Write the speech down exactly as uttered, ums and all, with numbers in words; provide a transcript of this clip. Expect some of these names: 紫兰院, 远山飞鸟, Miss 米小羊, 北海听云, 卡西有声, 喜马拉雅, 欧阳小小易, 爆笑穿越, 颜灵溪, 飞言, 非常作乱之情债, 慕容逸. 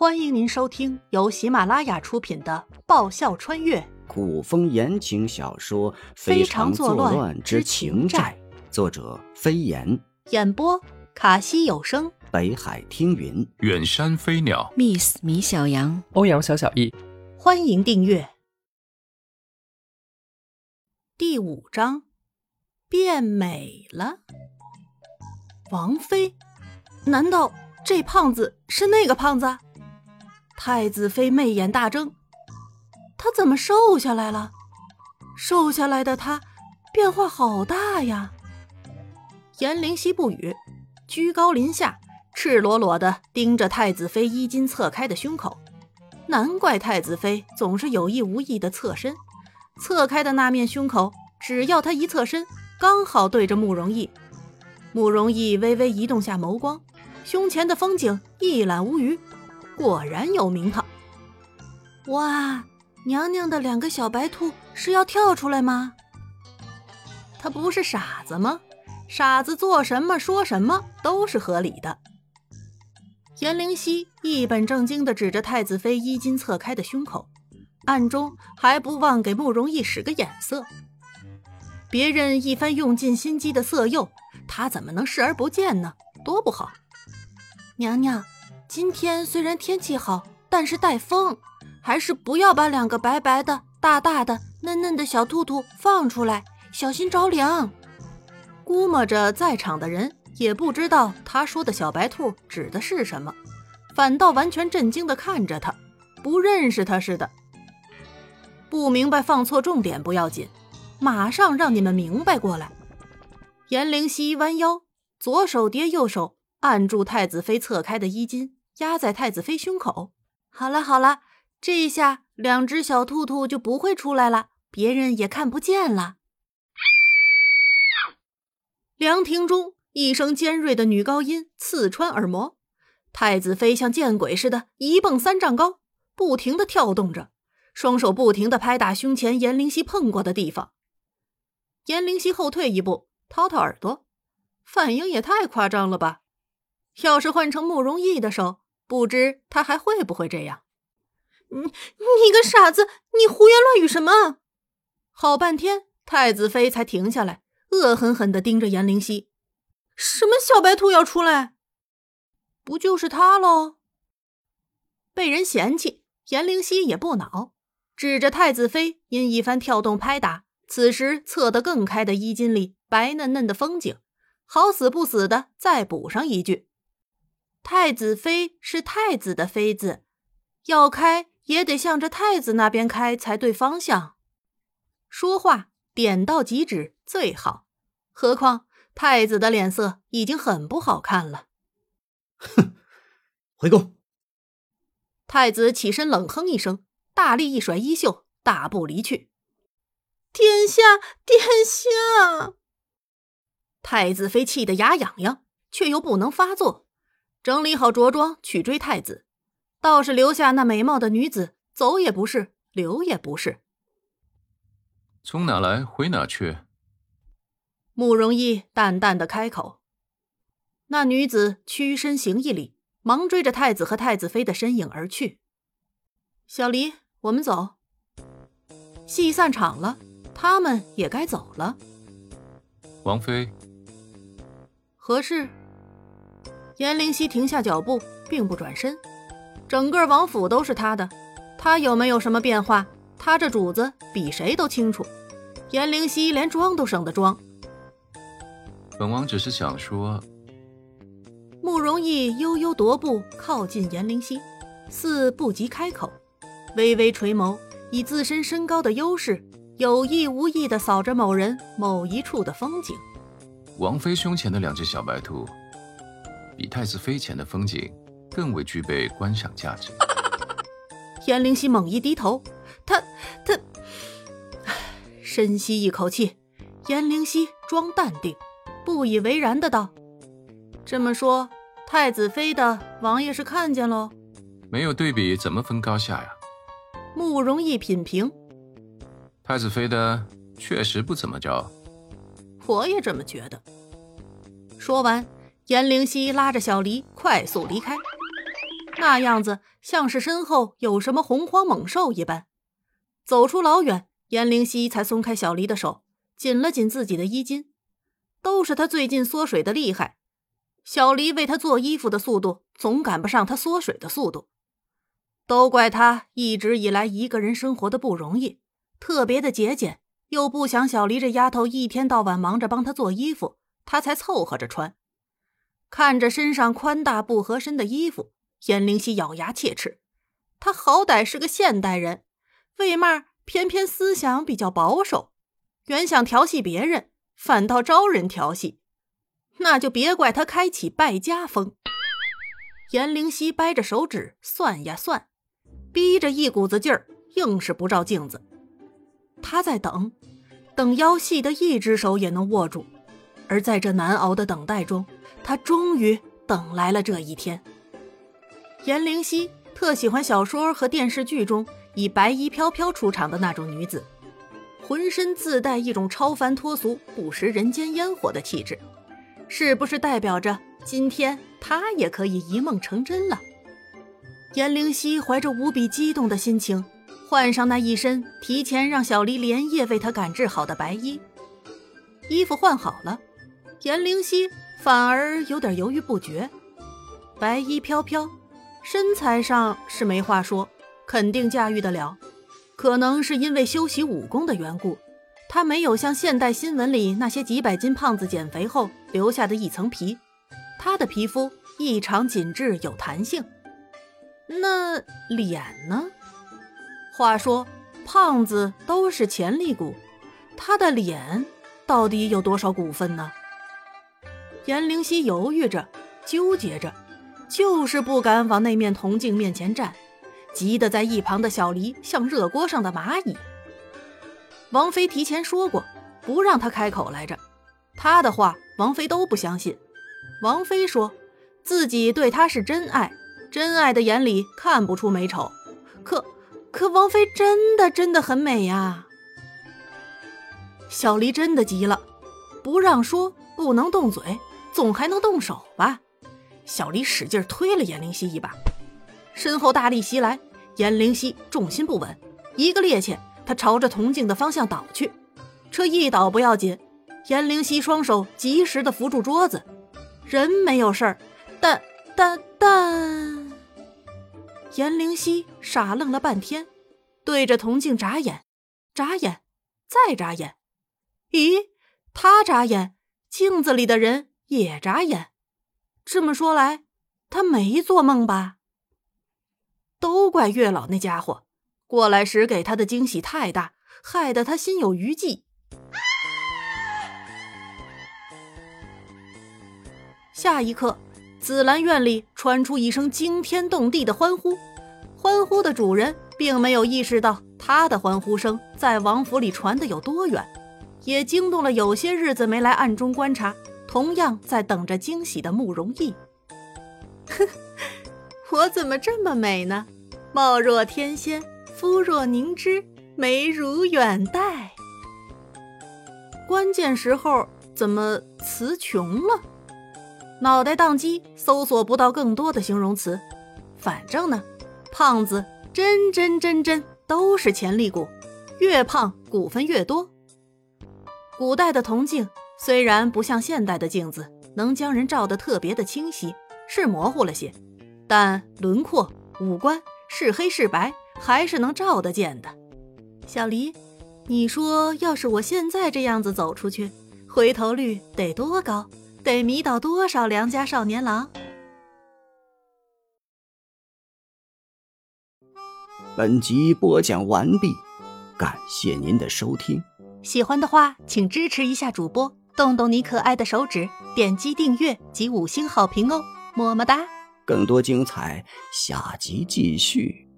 欢迎您收听由喜马拉雅出品的《爆笑穿越》古风言情小说《非常作乱之情债》，作者飞言，演播卡西有声、北海听云、远山飞鸟、Miss 米小羊、欧阳小小易。欢迎订阅。第五章，变美了。王妃？难道这胖子是那个胖子？太子妃媚眼大睁，她怎么瘦下来了？瘦下来的她变化好大呀！颜灵溪不语，居高临下，赤裸裸地盯着太子妃衣襟侧开的胸口。难怪太子妃总是有意无意地侧身，侧开的那面胸口，只要她一侧身，刚好对着慕容逸。慕容逸微微移动下眸光，胸前的风景一览无余。果然有名堂。哇，娘娘的两个小白兔是要跳出来吗？她不是傻子吗？傻子做什么说什么都是合理的。颜灵溪一本正经地指着太子妃衣襟侧开的胸口，暗中还不忘给慕容逸使个眼色。别人一番用尽心机的色诱，她怎么能视而不见呢？多不好。娘娘，今天虽然天气好，但是带风，还是不要把两个白白的、大大的、嫩嫩的小兔兔放出来，小心着凉。估摸着在场的人也不知道他说的小白兔指的是什么，反倒完全震惊地看着他，不认识他似的。不明白放错重点不要紧，马上让你们明白过来。颜灵溪弯腰，左手叠右手，按住太子妃侧开的衣襟，压在太子妃胸口。好了好了，这一下两只小兔兔就不会出来了，别人也看不见了。凉亭中一声尖锐的女高音刺穿耳膜，太子妃像见鬼似的一蹦三丈高，不停地跳动着，双手不停地拍打胸前颜灵溪碰过的地方。颜灵溪后退一步，掏掏耳朵，反应也太夸张了吧。要是换成慕容逸的手，不知他还会不会这样。你你个傻子，你胡言乱语什么？好半天太子妃才停下来，恶狠狠地盯着颜灵溪。什么小白兔要出来？不就是他喽。被人嫌弃，颜灵溪也不恼，指着太子妃因一番跳动拍打，此时侧得更开的衣襟里白嫩嫩的风景，好死不死的再补上一句。太子妃是太子的妃子，要开也得向着太子那边开才对方向。说话点到即止最好，何况太子的脸色已经很不好看了。哼，回宫。太子起身冷哼一声，大力一甩衣袖，大步离去。殿下，殿下！太子妃气得牙痒痒，却又不能发作。整理好着装去追太子，倒是留下那美貌的女子，走也不是，留也不是。从哪来回哪去？慕容逸淡淡的开口。那女子屈身行一礼，忙追着太子和太子妃的身影而去。小离，我们走。戏散场了，他们也该走了。王妃，何事？颜灵溪停下脚步，并不转身。整个王府都是他的，他有没有什么变化，他这主子比谁都清楚。颜灵溪连装都省得装。本王只是想说。慕容逸悠悠踱步靠近颜灵溪，似不及开口，微微垂眸，以自身身高的优势，有意无意地扫着某人某一处的风景。王妃胸前的两只小白兔，比太子妃前的风景更为具备观赏价值。颜灵溪猛一低头，她她深吸一口气。颜灵溪装淡定，不以为然的道：“这么说，太子妃的王爷是看见喽？没有对比怎么分高下呀？”慕容逸品评：“太子妃的确实不怎么着。”我也这么觉得。说完。颜灵溪拉着小离快速离开。那样子像是身后有什么洪荒猛兽一般。走出老远，颜灵溪才松开小黎的手，紧了紧自己的衣襟。都是他最近缩水的厉害，小黎为他做衣服的速度总赶不上他缩水的速度。都怪他一直以来一个人生活的不容易，特别的节俭，又不想小黎这丫头一天到晚忙着帮他做衣服，他才凑合着穿。看着身上宽大不合身的衣服，颜灵溪咬牙切齿。他好歹是个现代人，为嘛偏偏思想比较保守，原想调戏别人，反倒招人调戏，那就别怪他开启败家风。颜灵溪掰着手指算呀算，逼着一股子劲儿，硬是不照镜子。他在等，等腰细的一只手也能握住。而在这难熬的等待中，他终于等来了这一天。颜灵溪特喜欢小说和电视剧中以白衣飘飘出场的那种女子，浑身自带一种超凡脱俗、不食人间烟火的气质，是不是代表着今天她也可以一梦成真了？颜灵溪怀着无比激动的心情，换上那一身提前让小黎连夜为她赶制好的白衣。衣服换好了，颜灵溪反而有点犹豫不决。白衣飘飘，身材上是没话说，肯定驾驭得了。可能是因为修习武功的缘故，她没有像现代新闻里那些几百斤胖子减肥后留下的一层皮，她的皮肤异常紧致有弹性。那脸呢？话说胖子都是潜力股，他的脸到底有多少股份呢？颜灵溪犹豫着纠结着，就是不敢往那面铜镜面前站，急得在一旁的小黎像热锅上的蚂蚁。王妃提前说过不让他开口来着，他的话王妃都不相信。王妃说自己对他是真爱，真爱的眼里看不出美丑，可可王妃真的真的很美呀。小黎真的急了，不让说，不能动嘴，总还能动手吧。小黎使劲推了颜灵溪一把，身后大力袭来，颜灵溪重心不稳，一个趔趄，她朝着铜镜的方向倒去。这一倒不要紧，颜灵溪双手及时的扶住桌子，人没有事儿，但但但。颜灵溪傻愣了半天，对着铜镜眨眼，眨眼，再眨眼。咦，他眨眼，镜子里的人也眨眼。这么说来，他没做梦吧？都怪月老那家伙，过来时给他的惊喜太大，害得他心有余悸。下一刻，紫兰院里传出一声惊天动地的欢呼，欢呼的主人并没有意识到他的欢呼声在王府里传得有多远，也惊动了有些日子没来暗中观察，同样在等着惊喜的慕容逸。哼，我怎么这么美呢？貌若天仙，肤若凝脂，眉如远黛。关键时候怎么词穷了？脑袋宕机，搜索不到更多的形容词。反正呢，胖子真真真真都是潜力股，越胖股份越多。古代的铜镜虽然不像现代的镜子能将人照得特别的清晰，是模糊了些，但轮廓五官是黑是白还是能照得见的。小黎，你说要是我现在这样子走出去，回头率得多高，得迷倒多少良家少年郎？本集播讲完毕，感谢您的收听。喜欢的话，请支持一下主播，动动你可爱的手指，点击订阅及五星好评哦，么么哒！更多精彩，下集继续。